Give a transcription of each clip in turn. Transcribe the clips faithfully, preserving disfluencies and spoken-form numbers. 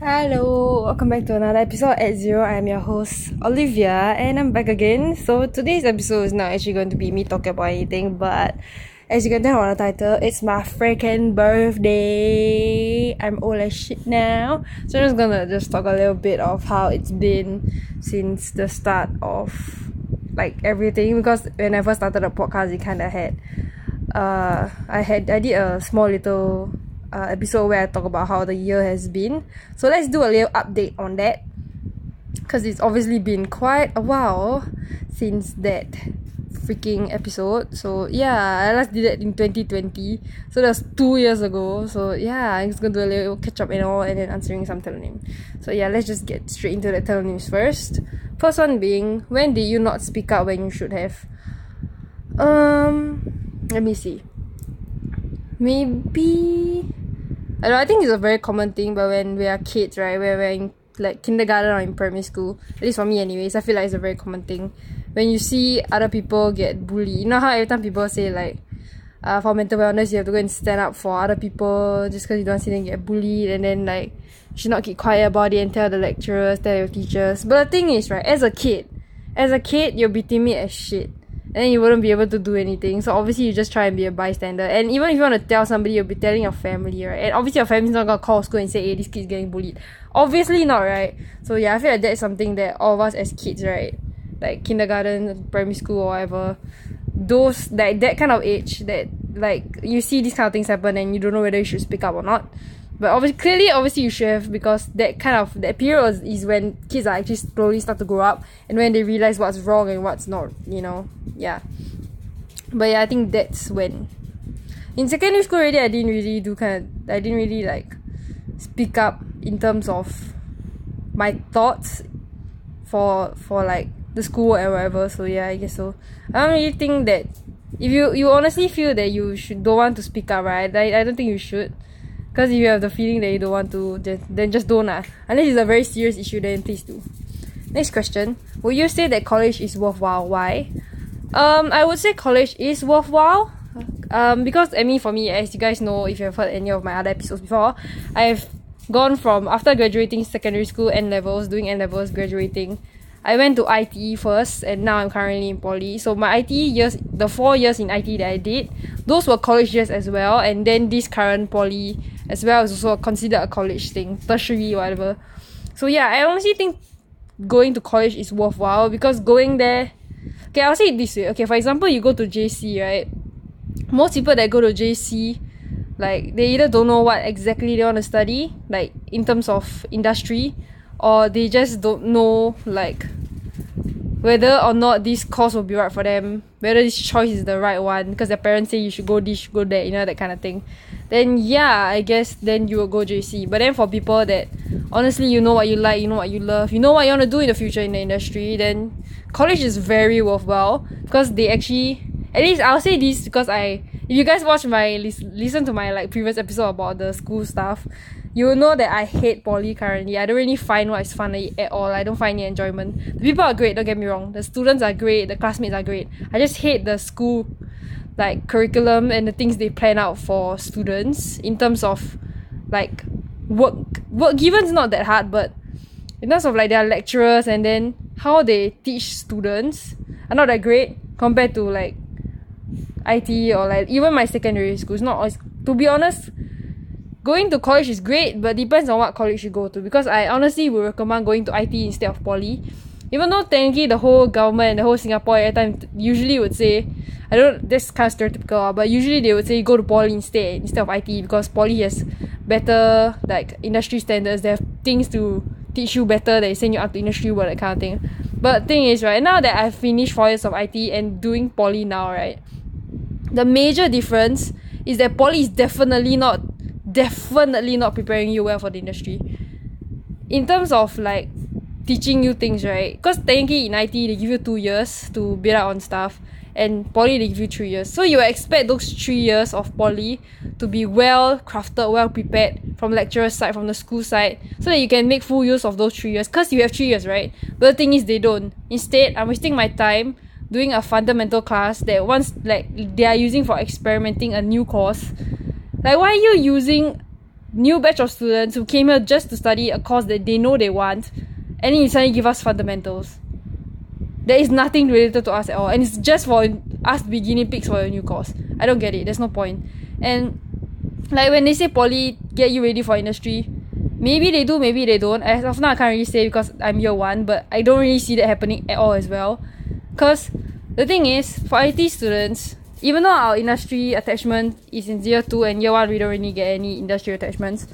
Hello, welcome back to another episode at Zero. I am your host Olivia, and I'm back again. So today's episode is not actually going to be me talking about anything, but as you can tell on the title, it's my freaking birthday. I'm old as shit now, so I'm just gonna just talk a little bit of how it's been since the start of like everything, because when I first started the podcast, it kind of had uh I had I did a small little Uh, episode where I talk about how the year has been. So let's do a little update on that, because it's obviously been quite a while since that freaking episode. So yeah, I last did that in twenty twenty, so that's two years ago. So yeah, I'm just gonna do a little catch up and all, and then answering some telonyms. So yeah, let's just get straight into the telonyms first. First one being, when did you not speak up when you should have? Um, let me see. Maybe I don't know, I think it's a very common thing, but when we are kids, right, when we're in like kindergarten or in primary school, at least for me anyways, I feel like it's a very common thing. When you see other people get bullied, you know how every time people say like uh, for mental wellness, you have to go and stand up for other people just because you don't see them get bullied, and then like you should not keep quiet about it and tell the lecturers, tell your teachers. But the thing is, right, as a kid, as a kid, you'll be timid as shit, and then you wouldn't be able to do anything. So obviously you just try and be a bystander. And even if you want to tell somebody, you'll be telling your family, right? And obviously your family's not gonna call school and say, hey, this kid's getting bullied. Obviously not, right? So yeah, I feel like that's something that all of us as kids, right, like kindergarten, primary school, or whatever, those like that kind of age, that like you see these kind of things happen and you don't know whether you should speak up or not. But obviously, clearly, obviously you should have, because that kind of, that period is when kids are actually slowly start to grow up and when they realize what's wrong and what's not, you know. Yeah. But yeah, I think that's when. In secondary school already, I didn't really do kind of, I didn't really like speak up in terms of my thoughts for, for like the school and whatever. So yeah, I guess so. I don't really think that, if you, you honestly feel that you should, don't want to speak up, right? I, I don't think you should. Because if you have the feeling that you don't want to, then, then just don't lah. Unless it's a very serious issue, then please do. Next question. Would you say that college is worthwhile? Why? Um, I would say college is worthwhile. Um, because, I mean, for me, as you guys know, if you have heard any of my other episodes before, I've gone from, after graduating secondary school, N-levels, doing N-levels, graduating, I went to I T E first, and now I'm currently in poly. So my I T E years, the four years in I T E that I did, those were college years as well. And then this current poly as well is also considered a college thing, tertiary, whatever. So yeah, I honestly think going to college is worthwhile, because going there, okay, I'll say it this way. Okay, for example, you go to J C, right? Most people that go to J C, like, they either don't know what exactly they want to study, like in terms of industry, or they just don't know like whether or not this course will be right for them, whether this choice is the right one, because their parents say you should go this, you should go that, you know, that kind of thing. Then yeah, I guess then you will go J C. But then for people that honestly, you know what you like, you know what you love, you know what you want to do in the future in the industry, then college is very worthwhile, because they actually, at least I'll say this, because I, if you guys watch my, listen to my like previous episode about the school stuff, you know that I hate poly currently. I don't really find what is fun at all. I don't find any enjoyment. The people are great, don't get me wrong. The students are great, the classmates are great. I just hate the school like curriculum and the things they plan out for students in terms of like work. Work given's not that hard, but in terms of like their lecturers and then how they teach students are not that great compared to like I T or like even my secondary school. It's not always, to be honest. Going to college is great, but depends on what college you go to, because I honestly would recommend going to I T instead of poly. Even though technically the whole government and the whole Singapore every time usually would say, I don't, that's kind of stereotypical, but usually they would say go to poly instead instead of I T, because poly has better like industry standards. They have things to teach you better, they send you out to industry work, that kind of thing. But thing is, right now that I've finished four years of I T and doing poly now, right, the major difference is that poly is definitely not definitely not preparing you well for the industry in terms of like teaching you things, right? Because technically in I T they give you two years to build up on stuff, and poly they give you three years, so you expect those three years of poly to be well crafted, well prepared from lecturer's side, from the school side, so that you can make full use of those three years, because you have three years, right? But the thing is, they don't. Instead, I'm wasting my time doing a fundamental class that once like they are using for experimenting a new course. Like, why are you using new batch of students who came here just to study a course that they know they want, and then you suddenly give us fundamentals. There is nothing related to us at all, and it's just for us to be guinea pigs for a new course. I don't get it. There's no point. And like when they say poly get you ready for industry, maybe they do, maybe they don't. As of now, I can't really say because I'm year one, but I don't really see that happening at all as well. Because the thing is, for I T students, even though our industry attachment is in year two and year one, we don't really get any industry attachments,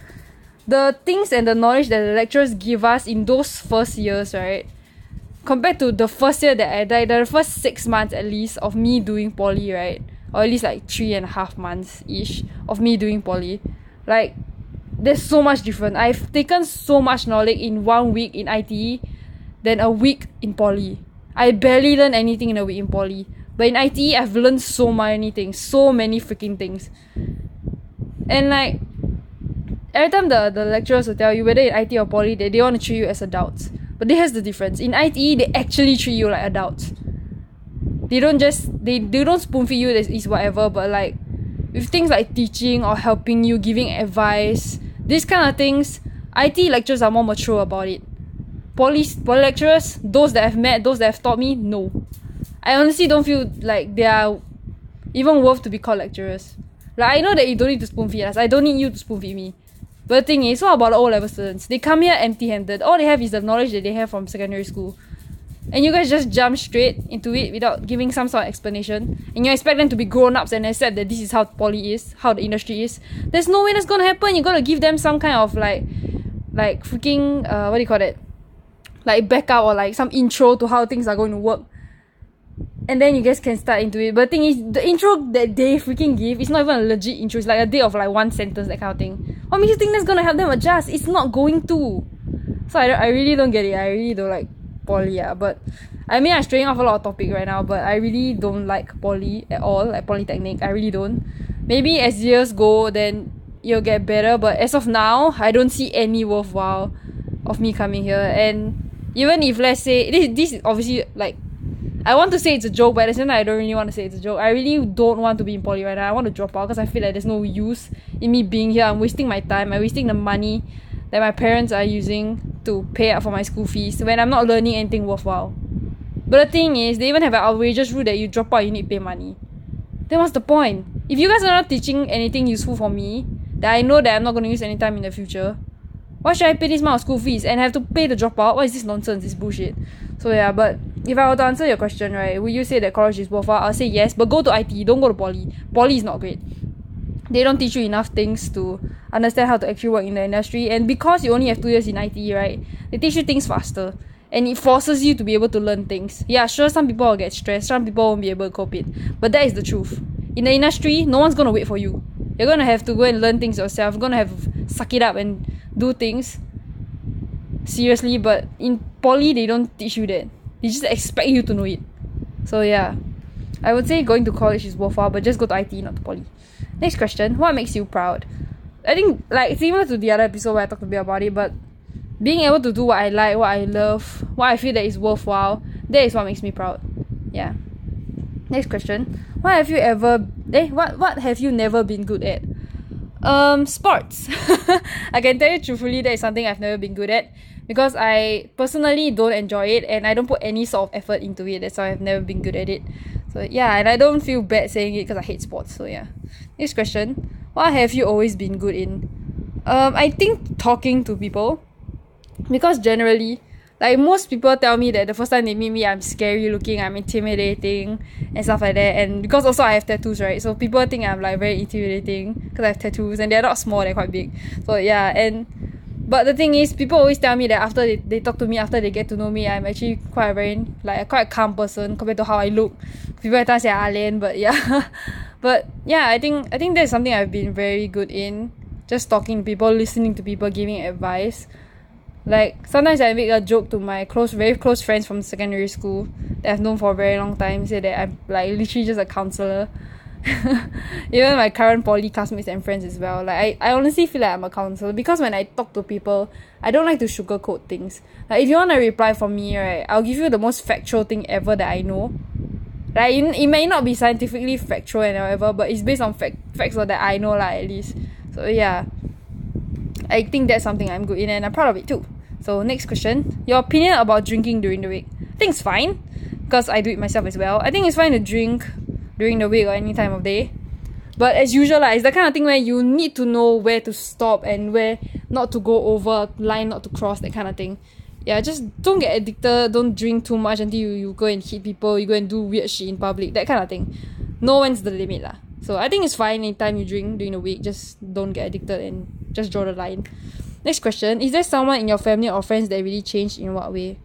the things and the knowledge that the lecturers give us in those first years, right, compared to the first year that I died, the first six months at least of me doing poly, right, or at least like three and a half months-ish of me doing poly, like, there's so much different. I've taken so much knowledge in one week in I T E than a week in poly. I barely learned anything in a week in poly. But in I T E, I've learned so many things. So many freaking things. And like, every time the, the lecturers will tell you, whether in I T or poly, they, they want to treat you as adults. But there's the difference. In I T E, they actually treat you like adults. They don't just, they, they don't spoon feed you, this is whatever, but like, with things like teaching or helping you, giving advice, these kind of things, I T lecturers are more mature about it. Poly, poly lecturers, those that I've met, those that have taught me, no. I honestly don't feel like they are even worth to be called lecturers. Like, I know that you don't need to spoon feed us. I don't need you to spoon feed me. But the thing is, what about the O-level students? They come here empty-handed. All they have is the knowledge that they have from secondary school. And you guys just jump straight into it without giving some sort of explanation. And you expect them to be grown-ups and accept that this is how poly is, how the industry is. There's no way that's gonna happen. You gotta give them some kind of like, like freaking, uh, what do you call it? Like backup or like some intro to how things are going to work. And then you guys can start into it. But the thing is, the intro that they freaking give is not even a legit intro. It's like a day of like one sentence, that kind of thing. What makes you think that's gonna help them adjust? It's not going to. So I, don't, I really don't get it. I really don't like poly, yeah. But I mean, I'm straying off a lot of topic right now, but I really don't like poly at all, like polytechnic. I really don't. Maybe as years go, then you'll get better. But as of now, I don't see any worthwhile of me coming here. And even if, let's say, this, this is obviously like, I want to say it's a joke, but at the same time, I don't really want to say it's a joke. I really don't want to be in poly right now. I want to drop out because I feel like there's no use in me being here. I'm wasting my time. I'm wasting the money that my parents are using to pay up for my school fees when I'm not learning anything worthwhile. But the thing is, they even have an outrageous rule that you drop out, you need to pay money. Then what's the point? If you guys are not teaching anything useful for me that I know that I'm not going to use anytime in the future, why should I pay this amount of school fees and have to pay the dropout? What is this nonsense? It's bullshit. So yeah, but if I were to answer your question, right, would you say that college is worthwhile? I'll say yes, but go to I T, don't go to poly. Poly is not great. They don't teach you enough things to understand how to actually work in the industry. And because you only have two years in I T, right, they teach you things faster. And it forces you to be able to learn things. Yeah, sure, some people will get stressed, some people won't be able to cope it. But that is the truth. In the industry, no one's going to wait for you. You're going to have to go and learn things yourself. You're going to have to suck it up and do things seriously. But in poly, they don't teach you that. They just expect you to know it. So yeah, I would say going to college is worthwhile, but just go to I T, not to poly. Next question, what makes you proud? I think like similar to the other episode where I talked a bit about it, but being able to do what I like, what I love, what I feel that is worthwhile, that is what makes me proud. Yeah. Next question, what have you ever eh, what what have you never been good at? Um, sports. I can tell you truthfully that is something I've never been good at because I personally don't enjoy it and I don't put any sort of effort into it. That's why I've never been good at it. So yeah, and I don't feel bad saying it because I hate sports. So yeah. Next question, what have you always been good in? Um, I think talking to people, because generally, like most people tell me that the first time they meet me, I'm scary looking, I'm intimidating, and stuff like that. And because also I have tattoos, right? So people think I'm like very intimidating because I have tattoos, and they're not small, they're quite big. So yeah, and but the thing is, people always tell me that after they, they talk to me, after they get to know me, I'm actually quite a very like quite a calm person compared to how I look. People at times say I'm alien, but yeah, but yeah, I think I think that's something I've been very good in, just talking to people, listening to people, giving advice. Like, sometimes I make a joke to my close, very close friends from secondary school that I've known for a very long time, say that I'm, like, literally just a counsellor. Even my current poly classmates and friends as well. Like, I, I honestly feel like I'm a counsellor because when I talk to people, I don't like to sugarcoat things. Like, if you want to reply from me, right, I'll give you the most factual thing ever that I know. Like, it, it may not be scientifically factual and whatever, but it's based on fact, facts that I know, like, at least. So, yeah. I think that's something I'm good in and I'm proud of it too. So next question, your opinion about drinking during the week. I think it's fine, because I do it myself as well. I think it's fine to drink during the week or any time of day. But as usual, like, it's the kind of thing where you need to know where to stop and where not to go over, line not to cross, that kind of thing. Yeah, just don't get addicted, don't drink too much until you, you go and hit people, you go and do weird shit in public, that kind of thing. No one's the limit lah. So I think it's fine anytime you drink during the week, just don't get addicted and just draw the line. Next question, is there someone in your family or friends that really changed, in what way?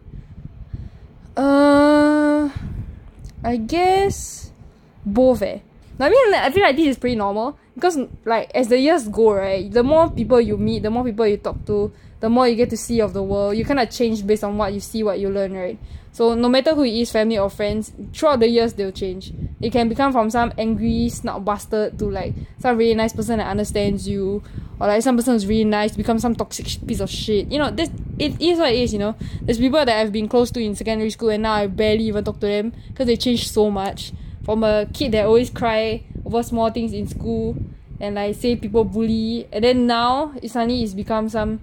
Uh, I guess both eh. I mean, I feel like this is pretty normal because, like, as the years go, right, the more people you meet, the more people you talk to, the more you get to see of the world. You kind of change based on what you see, what you learn, right? So no matter who it is, family or friends, throughout the years, they'll change. It can become from some angry snout bastard to, like, some really nice person that understands you, or, like, some person who's really nice to become some toxic piece of shit. You know, this, it is what it is, you know? There's people that I've been close to in secondary school and now I barely even talk to them because they changed so much. From a kid that always cry over small things in school and, like, say people bully, and then now it suddenly it's become some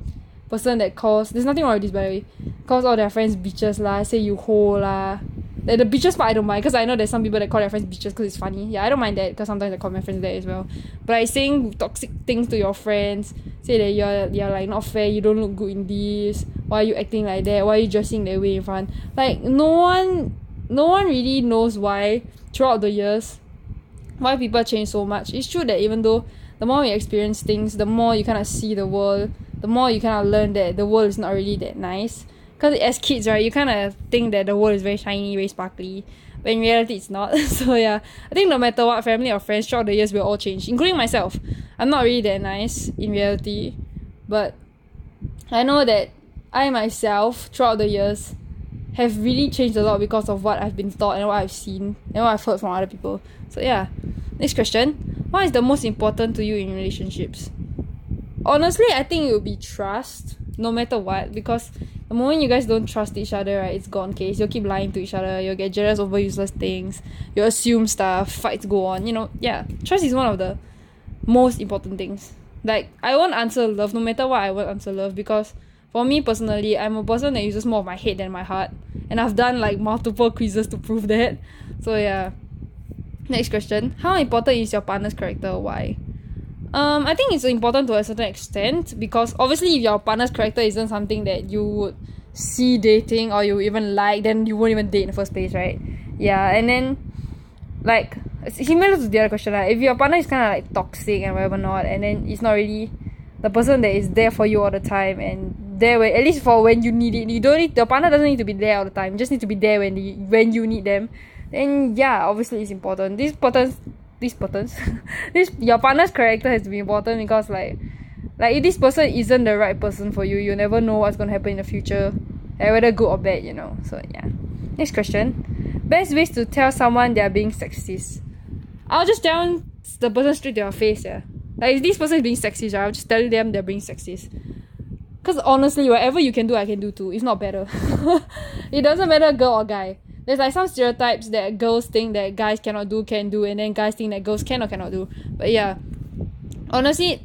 person that calls, there's nothing wrong with this by the way, calls all their friends bitches lah, say you ho lah. Like, the bitches part I don't mind because I know there's some people that call their friends bitches because it's funny. Yeah, I don't mind that because sometimes I call my friends that as well. But like saying toxic things to your friends, say that you're you're like not fair, you don't look good in this, why are you acting like that, why are you dressing that way in front? Like no one no one really knows why throughout the years why people change so much. It's true that even though the more you experience things, the more you kind of see the world, the more you kind of learn that the world is not really that nice. Because as kids, right, you kind of think that the world is very shiny, very sparkly, but in reality it's not. So yeah, I think no matter what, family or friends throughout the years will all change, including myself. I'm not really that nice in reality, but I know that I myself throughout the years have really changed a lot because of what I've been taught and what I've seen and what I've heard from other people. So yeah, next question. What is the most important to you in relationships? Honestly, I think it would be trust, no matter what, because the moment you guys don't trust each other, right, it's gone case. You'll keep lying to each other, you'll get jealous over useless things, you'll assume stuff, fights go on, you know, yeah. Trust is one of the most important things. Like, I won't answer love, no matter what I won't answer love, because for me personally, I'm a person that uses more of my head than my heart. And I've done like multiple quizzes to prove that. So yeah. Next question. How important is your partner's character? Why? Um, I think it's important to a certain extent. Because obviously if your partner's character isn't something that you would see dating or you even like, then you won't even date in the first place, right? Yeah. And then like, similar to the other question, like, if your partner is kind of like toxic and whatever not, and then it's not really the person that is there for you all the time and there when, at least for when you need it, you don't need, your partner doesn't need to be there all the time, you just need to be there when the, when you need them, then yeah, obviously it's important. This person's, this person's, this, your partner's character has to be important because like, like if this person isn't the right person for you, you never know what's going to happen in the future, like whether good or bad, you know. So yeah. Next question. Best ways to tell someone they are being sexist. I'll just tell the person straight to your face, yeah. Like if this person is being sexist, I'll just tell them they're being sexist. Because honestly, whatever you can do, I can do too. It's not better. It doesn't matter girl or guy. There's like some stereotypes that girls think that guys cannot do, can do, and then guys think that girls can or cannot do. But yeah, honestly,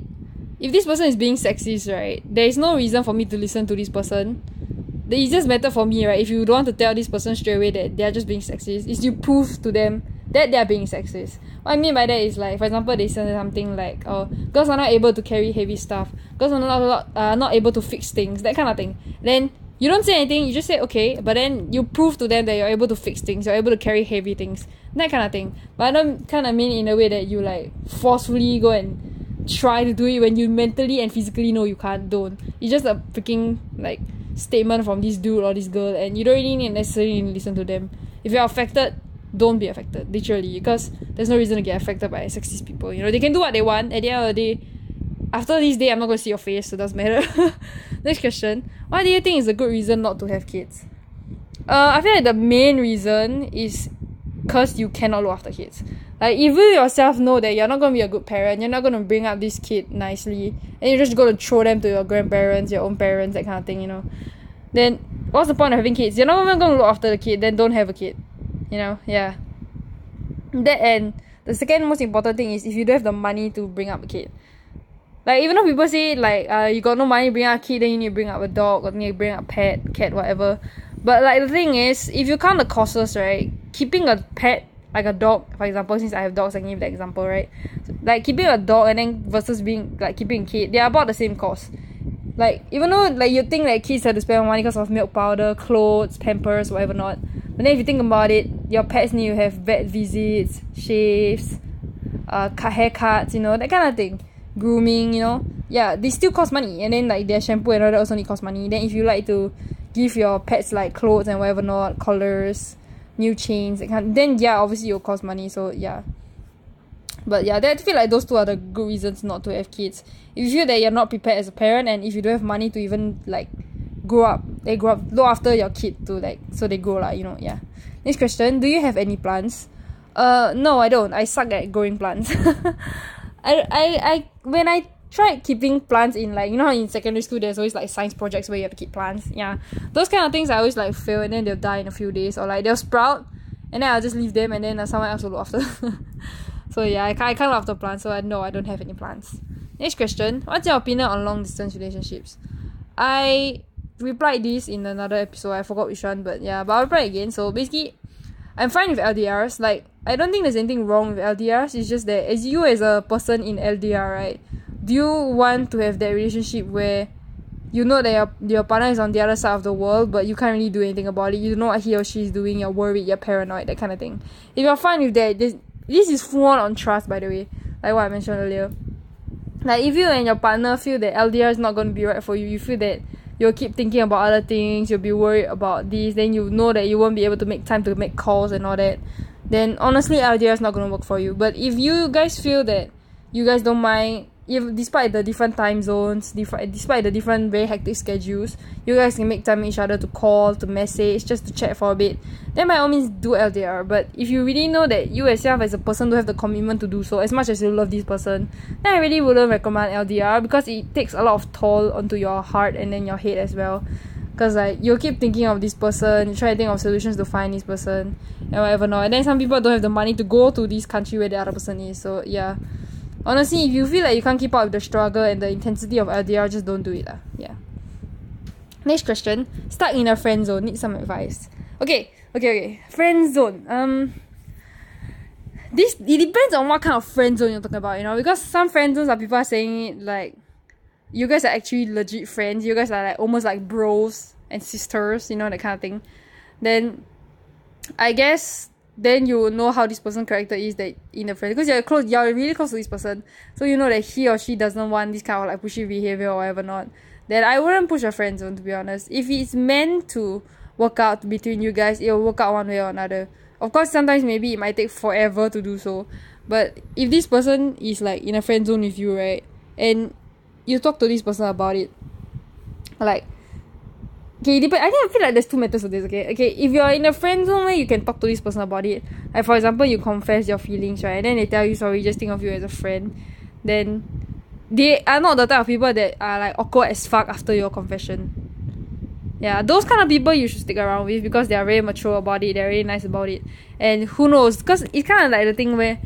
if this person is being sexist, right, there is no reason for me to listen to this person. The easiest method for me, right, if you don't want to tell this person straight away that they are just being sexist, is you prove to them that they are being sexist. What I mean by that is like, for example, they say something like, oh, girls are not able to carry heavy stuff, girls are not, uh, not able to fix things, that kind of thing. Then you don't say anything, you just say okay, but then you prove to them that you're able to fix things, you're able to carry heavy things, that kind of thing. But I don't kind of mean in a way that you like forcefully go and try to do it when you mentally and physically know you can't, don't. It's just a freaking like statement from this dude or this girl and you don't really need necessarily need to listen to them. If you're affected, don't be affected, literally, because there's no reason to get affected by sexist people, you know. They can do what they want. At the end of the day, after this day, I'm not going to see your face, so it doesn't matter. Next question. Why do you think is a good reason not to have kids? Uh, I feel like the main reason is because you cannot look after kids. Like, if you yourself know that you're not going to be a good parent, you're not going to bring up this kid nicely, and you're just going to throw them to your grandparents, your own parents, that kind of thing, you know, then what's the point of having kids? You're not even going to look after the kid, then don't have a kid. You know, yeah. That and the second most important thing is if you don't have the money to bring up a kid. Like, even though people say, like, uh, you got no money, bring up a kid, then you need to bring up a dog, or you need to bring up a pet, cat, whatever. But, like, the thing is, if you count the costs, right, keeping a pet, like a dog, for example, since I have dogs, I can give that example, right? Like, keeping a dog and then versus being, like, keeping a kid, they are about the same cost. Like, even though, like, you think, like, kids have to spend money because of milk powder, clothes, Pampers, whatever not. But then if you think about it, your pets need to have vet visits, shaves, uh, haircuts, you know, that kind of thing. Grooming, you know. Yeah, they still cost money. And then, like, their shampoo and all that also need cost money. Then if you like to give your pets, like, clothes and whatever not, collars, new chains, that kind of, then, yeah, obviously it'll cost money. So, yeah. But yeah, I feel like those two are the good reasons not to have kids. If you feel that you're not prepared as a parent, and if you don't have money to even like grow up, they grow up, look after your kid to like so they grow like you know, yeah. Next question: do you have any plants? Uh, no, I don't. I suck at growing plants. I, I, I, when I tried keeping plants in like you know how in secondary school there's always like science projects where you have to keep plants. Yeah, those kind of things I always like fail, and then they'll die in a few days, or like they'll sprout, and then I'll just leave them, and then uh, someone else will look after. So yeah, I can't, I can't look after plants, so I no, I don't have any plants. Next question. What's your opinion on long-distance relationships? I replied this in another episode. I forgot which one, but yeah, but I'll reply again. So basically, I'm fine with L D Rs. Like, I don't think there's anything wrong with L D Rs. It's just that as you as a person in L D R, right, do you want to have that relationship where you know that your, your partner is on the other side of the world, but you can't really do anything about it? You don't know what he or she is doing. You're worried. You're paranoid. That kind of thing. If you're fine with that, there's This is full on on trust, by the way, like what I mentioned earlier. Like, if you and your partner feel that L D R is not going to be right for you, you feel that you'll keep thinking about other things, you'll be worried about this, then you know that you won't be able to make time to make calls and all that, then honestly, L D R is not going to work for you. But if you guys feel that you guys don't mind, if despite the different time zones, dif- despite the different very hectic schedules, you guys can make time each other to call, to message, just to chat for a bit, then by all means do L D R. But if you really know that you yourself as a person don't have the commitment to do so, as much as you love this person, then I really wouldn't recommend L D R, because it takes a lot of toll onto your heart and then your head as well. Because like, you'll keep thinking of this person, you try to think of solutions to find this person and whatever not, and then some people don't have the money to go to this country where the other person is. So yeah, honestly, if you feel like you can't keep up with the struggle and the intensity of L D R, just don't do it lah. Yeah. Next question. Stuck in a friend zone. Need some advice. Okay. Okay, okay. Friend zone. Um, this, it depends on what kind of friend zone you're talking about, you know. Because some friend zones are people are saying it like, you guys are actually legit friends. You guys are like almost like bros and sisters, you know, that kind of thing. Then, I guess... then you know how this person's character is that in a friend, because you're close, you're really close to this person, so you know that he or she doesn't want this kind of like pushy behavior or whatever not. Then I wouldn't push a friend zone, to be honest. If it's meant to work out between you guys, it'll work out one way or another. Of course, sometimes maybe it might take forever to do so, but if this person is like in a friend zone with you, right, and you talk to this person about it, like, okay, depend. I think I feel like there's two methods of this, okay? Okay, if you're in a friend zone where you can talk to this person about it, like for example, you confess your feelings, right? And then they tell you sorry, just think of you as a friend. Then, they are not the type of people that are like awkward as fuck after your confession. Yeah, those kind of people you should stick around with, because they are very mature about it, they're really nice about it. And who knows, because it's kind of like the thing where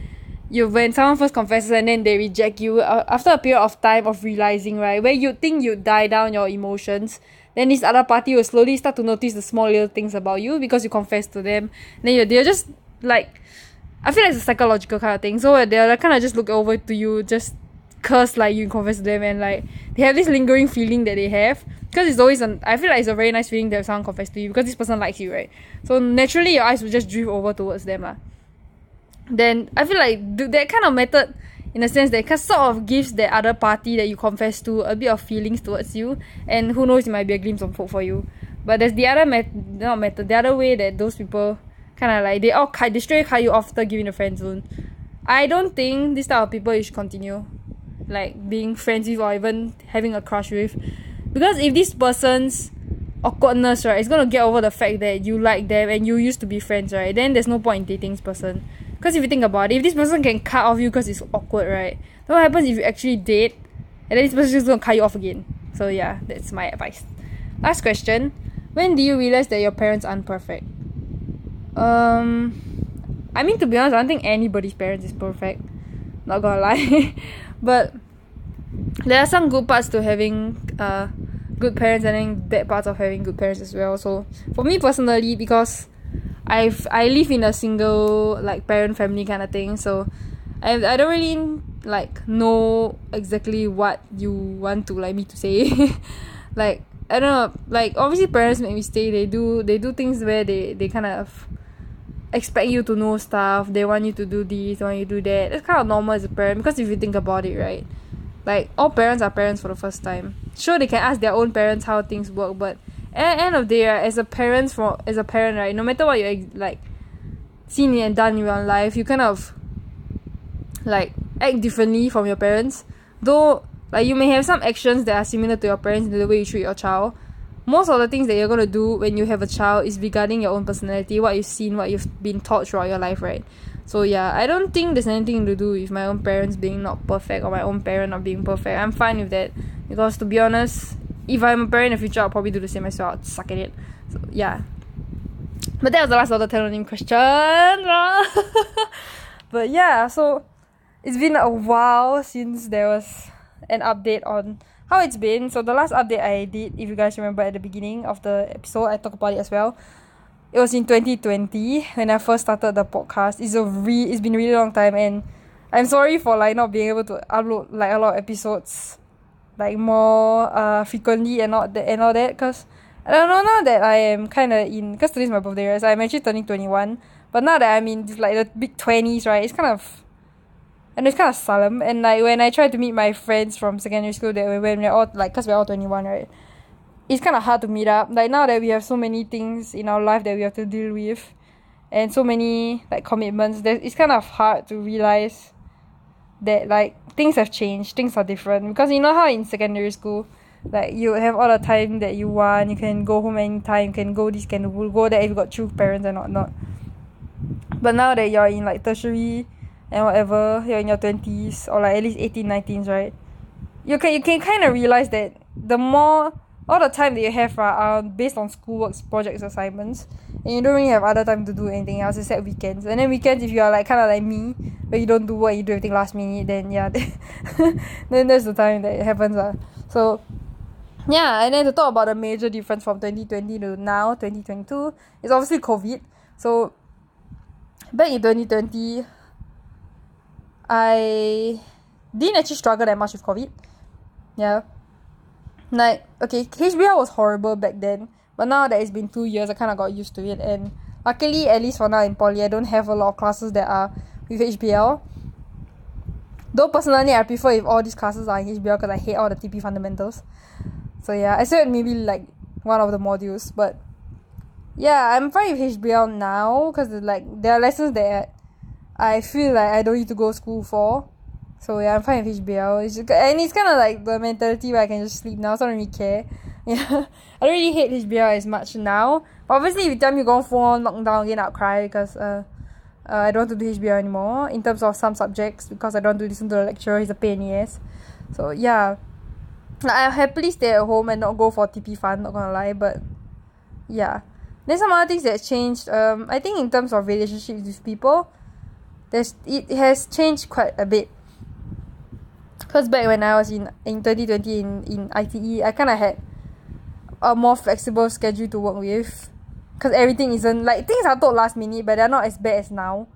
you, when someone first confesses and then they reject you, uh, after a period of time of realizing, right, where you think you die down your emotions, then this other party will slowly start to notice the small little things about you because you confess to them. Then you're, they're just like, I feel like it's a psychological kind of thing. So they'll kind of just look over to you, just curse like you confess to them, and like they have this lingering feeling that they have. Because it's always, an, I feel like it's a very nice feeling that someone confesses to you because this person likes you, right? So naturally your eyes will just drift over towards them. Lah. Then I feel like th- that kind of method, in a sense, that sort of gives the other party that you confess to a bit of feelings towards you, and who knows, it might be a glimpse of hope for you. But there's the other method, not method, the other way that those people kind of like, they all cut, they straight cut you off after giving a friend zone. I don't think this type of people you should continue, like, being friends with or even having a crush with. Because if this person's awkwardness, right, it's gonna get over the fact that you like them and you used to be friends, right, then there's no point in dating this person. Because if you think about it, if this person can cut off you because it's awkward, right, then what happens if you actually date and then this person just gonna cut you off again? So yeah, that's my advice. Last question. When do you realize that your parents aren't perfect? Um, I mean, to be honest, I don't think anybody's parents is perfect. Not gonna lie. But there are some good parts to having uh, good parents, and then bad parts of having good parents as well. So for me personally, because I've I live in a single like parent family kind of thing, so I I don't really like know exactly what you want to like me to say. Like I don't know, like obviously parents make mistakes. They do they do things where they, they kind of expect you to know stuff. They want you to do this, they want you to do that. That's kind of normal as a parent, because if you think about it, right? Like all parents are parents for the first time. Sure, they can ask their own parents how things work, but at the end of the day, right, as a parent, for as a parent, right, no matter what you like, seen and done in your life, you kind of like act differently from your parents. Though like you may have some actions that are similar to your parents in the way you treat your child, most of the things that you're going to do when you have a child is regarding your own personality, what you've seen, what you've been taught throughout your life, right? So yeah, I don't think there's anything to do with my own parents being not perfect or my own parent not being perfect. I'm fine with that, because to be honest, if I'm a parent in the future, I'll probably do the same as well. I'll suck at it. So yeah. But that was the last of the ten question. But yeah, so it's been a while since there was an update on how it's been. So the last update I did, if you guys remember at the beginning of the episode, I talked about it as well. It was in twenty twenty when I first started the podcast. It's a re- it's been a really long time, and I'm sorry for like not being able to upload like a lot of episodes like more uh frequently and all that and all that. Cause I don't know, now that I am kind of in, cause today's my birthday, right? So I'm actually turning twenty-one. But now that I'm in like the big twenties, right? It's kind of And it's kind of solemn. And like when I try to meet my friends from secondary school, that we when we're all like, cause we're all twenty-one, right? It's kind of hard to meet up. Like now that we have so many things in our life that we have to deal with, and so many like commitments, that it's kind of hard to realize that like things have changed, things are different. Because you know how in secondary school, like you have all the time that you want, you can go home anytime, you can go this, can go that if you got true parents and whatnot. But now that you're in like tertiary and whatever, you're in your twenties, or like at least eighteen, nineteens, right? You can you can kind of realize that the more, all the time that you have are, are based on schoolwork, projects, assignments, and you don't really have other time to do anything else except weekends. And then weekends, if you are like kind of like me, where you don't do work, you do everything last minute, then yeah, then that's the time that it happens. Uh. So yeah, and then to talk about the major difference from twenty twenty to now, twenty twenty-two, is obviously COVID. So back in twenty twenty, I didn't actually struggle that much with COVID. Yeah. Like, okay, H B L was horrible back then. But now that it's been two years, I kind of got used to it. And luckily, at least for now in poly, I don't have a lot of classes that are with H B L. Though personally, I prefer if all these classes are in H B L, because I hate all the T P fundamentals. So yeah, I said maybe like one of the modules. But yeah, I'm fine with H B L now, because like there are lessons that I feel like I don't need to go to school for. So yeah, I'm fine with H B L. It's just, and it's kind of like the mentality where I can just sleep now, so I don't really care. Yeah, I don't really hate H B L as much now. But obviously, if you tell me go on full lockdown again, I'll cry, because uh, uh, I don't want to do H B L anymore in terms of some subjects, because I don't want to listen to the lecturer. He's a pain in the ass. So yeah, I'll happily stay at home and not go for T P fun, not gonna lie. But yeah, there's some other things that changed. Um, I think in terms of relationships with people, There's, it has changed quite a bit. Because back when I was in, in twenty twenty in, in I T E, I kind of had a more flexible schedule to work with. Because everything isn't, like, things are told last minute, but they're not as bad as now.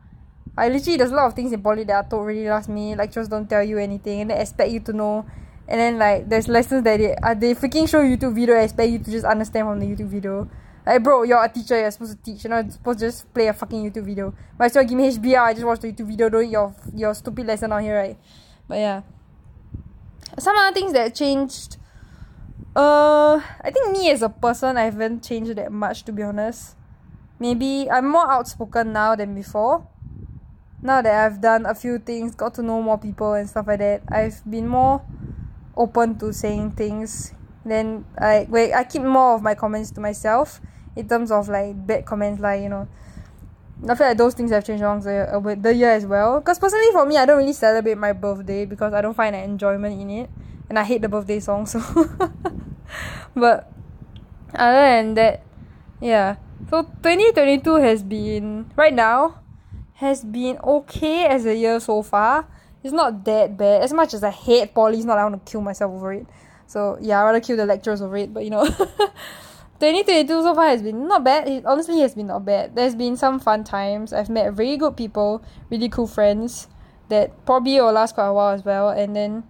I literally, there's a lot of things in poly that are told really last minute. Lecturers don't tell you anything, and they expect you to know. And then, like, there's lessons that they, uh, they freaking show YouTube video, and expect you to just understand from the YouTube video. Like, bro, you're a teacher, you're supposed to teach, you're not supposed to just play a fucking YouTube video. Might as well give me H B L, I just watched the YouTube video, doing your your stupid lesson out here, right? But yeah. Some other things that changed. Uh, I think me as a person, I haven't changed that much, to be honest. Maybe I'm more outspoken now than before. Now that I've done a few things, got to know more people and stuff like that, I've been more open to saying things. Then I wait, I keep more of my comments to myself in terms of like bad comments, like, you know, I feel like those things have changed along the, the year as well. Because personally for me, I don't really celebrate my birthday because I don't find an enjoyment in it, and I hate the birthday song, so but other than that, yeah, so twenty twenty-two has been right now has been okay as a year so far. It's not that bad. As much as I hate poly, it's not like I want to kill myself over it. So yeah, I'd rather kill the lecturers over it, but you know. twenty twenty-two so far has been not bad. It honestly has been not bad. There's been some fun times. I've met really good people, really cool friends that probably will last quite a while as well. And then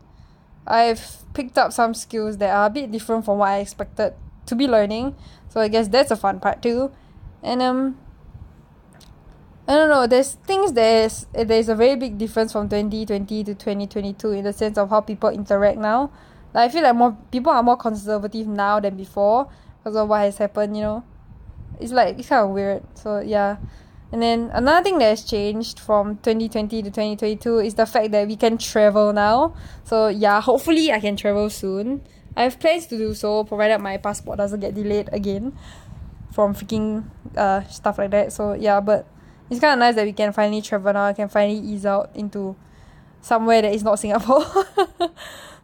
I've picked up some skills that are a bit different from what I expected to be learning. So I guess that's a fun part too. And um, I don't know, there's things there's, there's a very big difference from twenty twenty to twenty twenty-two in the sense of how people interact now. Like, I feel like more people are more conservative now than before. Because of what has happened, you know. It's like, it's kind of weird. So, yeah. And then, another thing that has changed from twenty twenty to twenty twenty-two is the fact that we can travel now. So, yeah, hopefully I can travel soon. I have plans to do so, provided my passport doesn't get delayed again. From freaking uh, stuff like that. So, yeah, but it's kind of nice that we can finally travel now. I can finally ease out into somewhere that is not Singapore.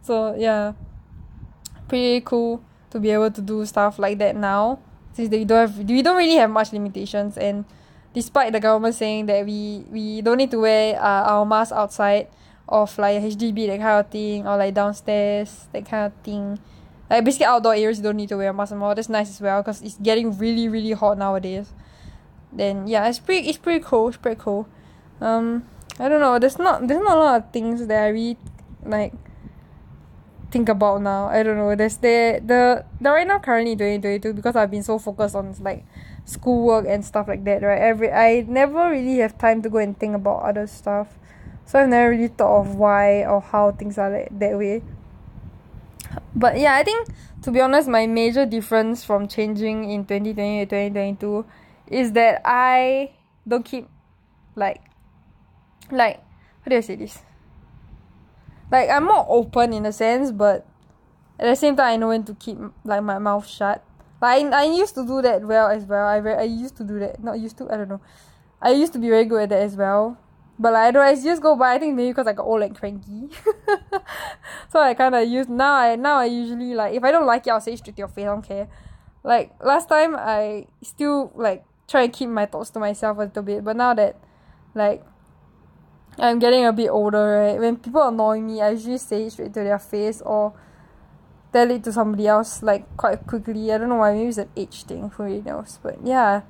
So, yeah. Pretty cool to be able to do stuff like that now, since we don't have we don't really have much limitations. And despite the government saying that we we don't need to wear uh, our mask outside of like H D B, that kind of thing, or like downstairs, that kind of thing, like basically outdoor areas you don't need to wear a mask anymore. That's nice as well, because it's getting really really hot nowadays. Then yeah, it's pretty it's pretty cool it's pretty cool. um I don't know, there's not there's not a lot of things that I really like think about now. I don't know, there's the, the the right now currently twenty twenty-two, because I've been so focused on like schoolwork and stuff like that, right? Every I never really have time to go and think about other stuff, so I've never really thought of why or how things are like that way. But yeah, I think to be honest, my major difference from changing in twenty twenty to twenty twenty-two is that I don't keep like like how do I say this? Like, I'm more open in a sense, but at the same time, I know when to keep, like, my mouth shut. Like, I, I used to do that well as well. I re- I used to do that. Not used to, I don't know. I used to be very good at that as well. But, like, I don't know, it's just go by. I think maybe because I got old and cranky. So, I kind of used, now I now I usually, like, if I don't like it, I'll say it straight to your face. I don't care. Like, last time, I still, like, try to keep my thoughts to myself a little bit. But now that, like, I'm getting a bit older, right? When people annoy me, I usually say it straight to their face or tell it to somebody else, like, quite quickly. I don't know why, maybe it's an age thing, who really knows. But yeah,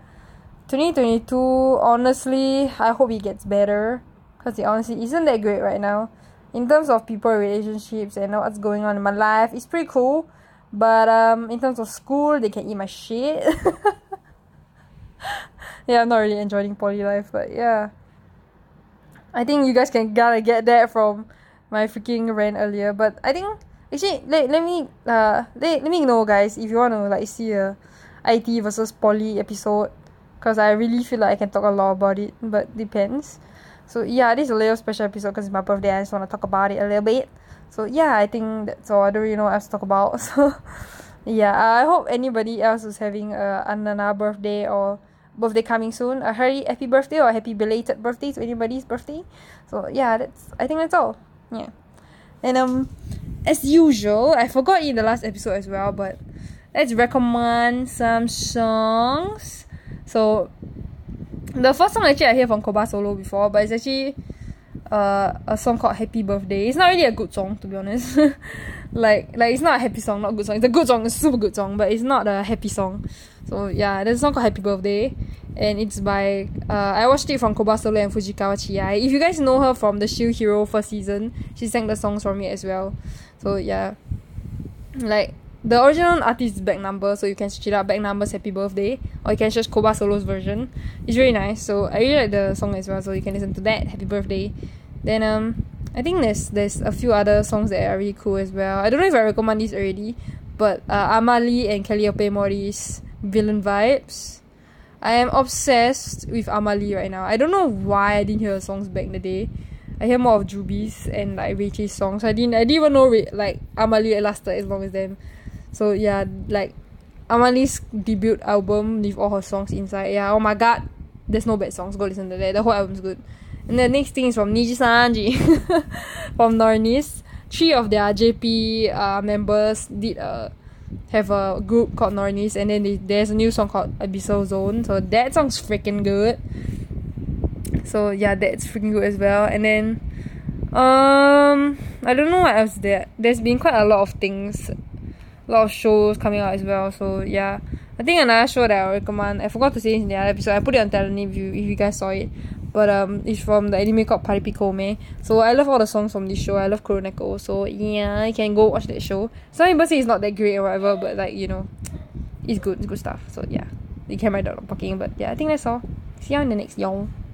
twenty twenty-two, honestly, I hope it gets better, because it honestly isn't that great right now. In terms of people, relationships, and what's going on in my life, it's pretty cool. But um, in terms of school, they can eat my shit. Yeah, I'm not really enjoying poly life, but yeah. I think you guys can gotta get that from my freaking rant earlier. But I think actually let, let me uh let, let me know, guys, if you wanna like see a I T versus poly episode, because I really feel like I can talk a lot about it, but depends. So yeah, this is a little special episode because it's my birthday. I just wanna talk about it a little bit. So yeah, I think that's all. I don't really know what else to talk about. So yeah, I hope anybody else who's having a Anana birthday or birthday coming soon, a hurry happy birthday or happy belated birthday to anybody's birthday. So yeah, that's I think that's all. Yeah. And um as usual, I forgot in the last episode as well, but let's recommend some songs. So the first song actually I heard from Kobasolo before, but it's actually uh a song called Happy Birthday. It's not really a good song, to be honest. like like it's not a happy song, not a good song. It's a good song, it's a super good song, but it's not a happy song. So yeah, there's a song called Happy Birthday, and it's by uh I watched it from Kobasolo and Fujikawa Chiyai. If you guys know her from the Shield Hero first season, she sang the songs from it as well. So yeah. Like the original artist is Back Number, so you can search it up, Back Number's Happy Birthday, or you can search Kobasolo's version. It's really nice, so I really like the song as well, so you can listen to that, Happy Birthday. Then um, I think there's there's a few other songs that are really cool as well. I don't know if I recommend these already, but uh, AmaLee and Calliope Mori's Villain Vibes. I am obsessed with AmaLee right now. I don't know why I didn't hear her songs back in the day. I hear more of Juby's and like Rachel's songs. I didn't I didn't even know like AmaLee lasted as long as them. So yeah, like AmaLee's debut album with all her songs inside. Yeah, oh my god, there's no bad songs. Go listen to that. The whole album's good. And the next thing is from Niji Sanji from Norinis. Three of their J P uh, members did uh, have a group called Norinis, and then they, there's a new song called Abyssal Zone. So that song's freaking good. So yeah, that's freaking good as well. And then Um, I don't know what else there. There's been quite a lot of things, a lot of shows coming out as well. So yeah, I think another show that I recommend, I forgot to say it in the other episode, I put it on Teleny if you if you guys saw it. But um, it's from the anime called Paripi Koumei. So I love all the songs from this show. I love Kuroneko. So yeah, you can go watch that show. Some people say it's not that great or whatever, but like, you know, it's good. It's good stuff. So yeah, you can write down on parking. But yeah, I think that's all. See you in the next, y'all.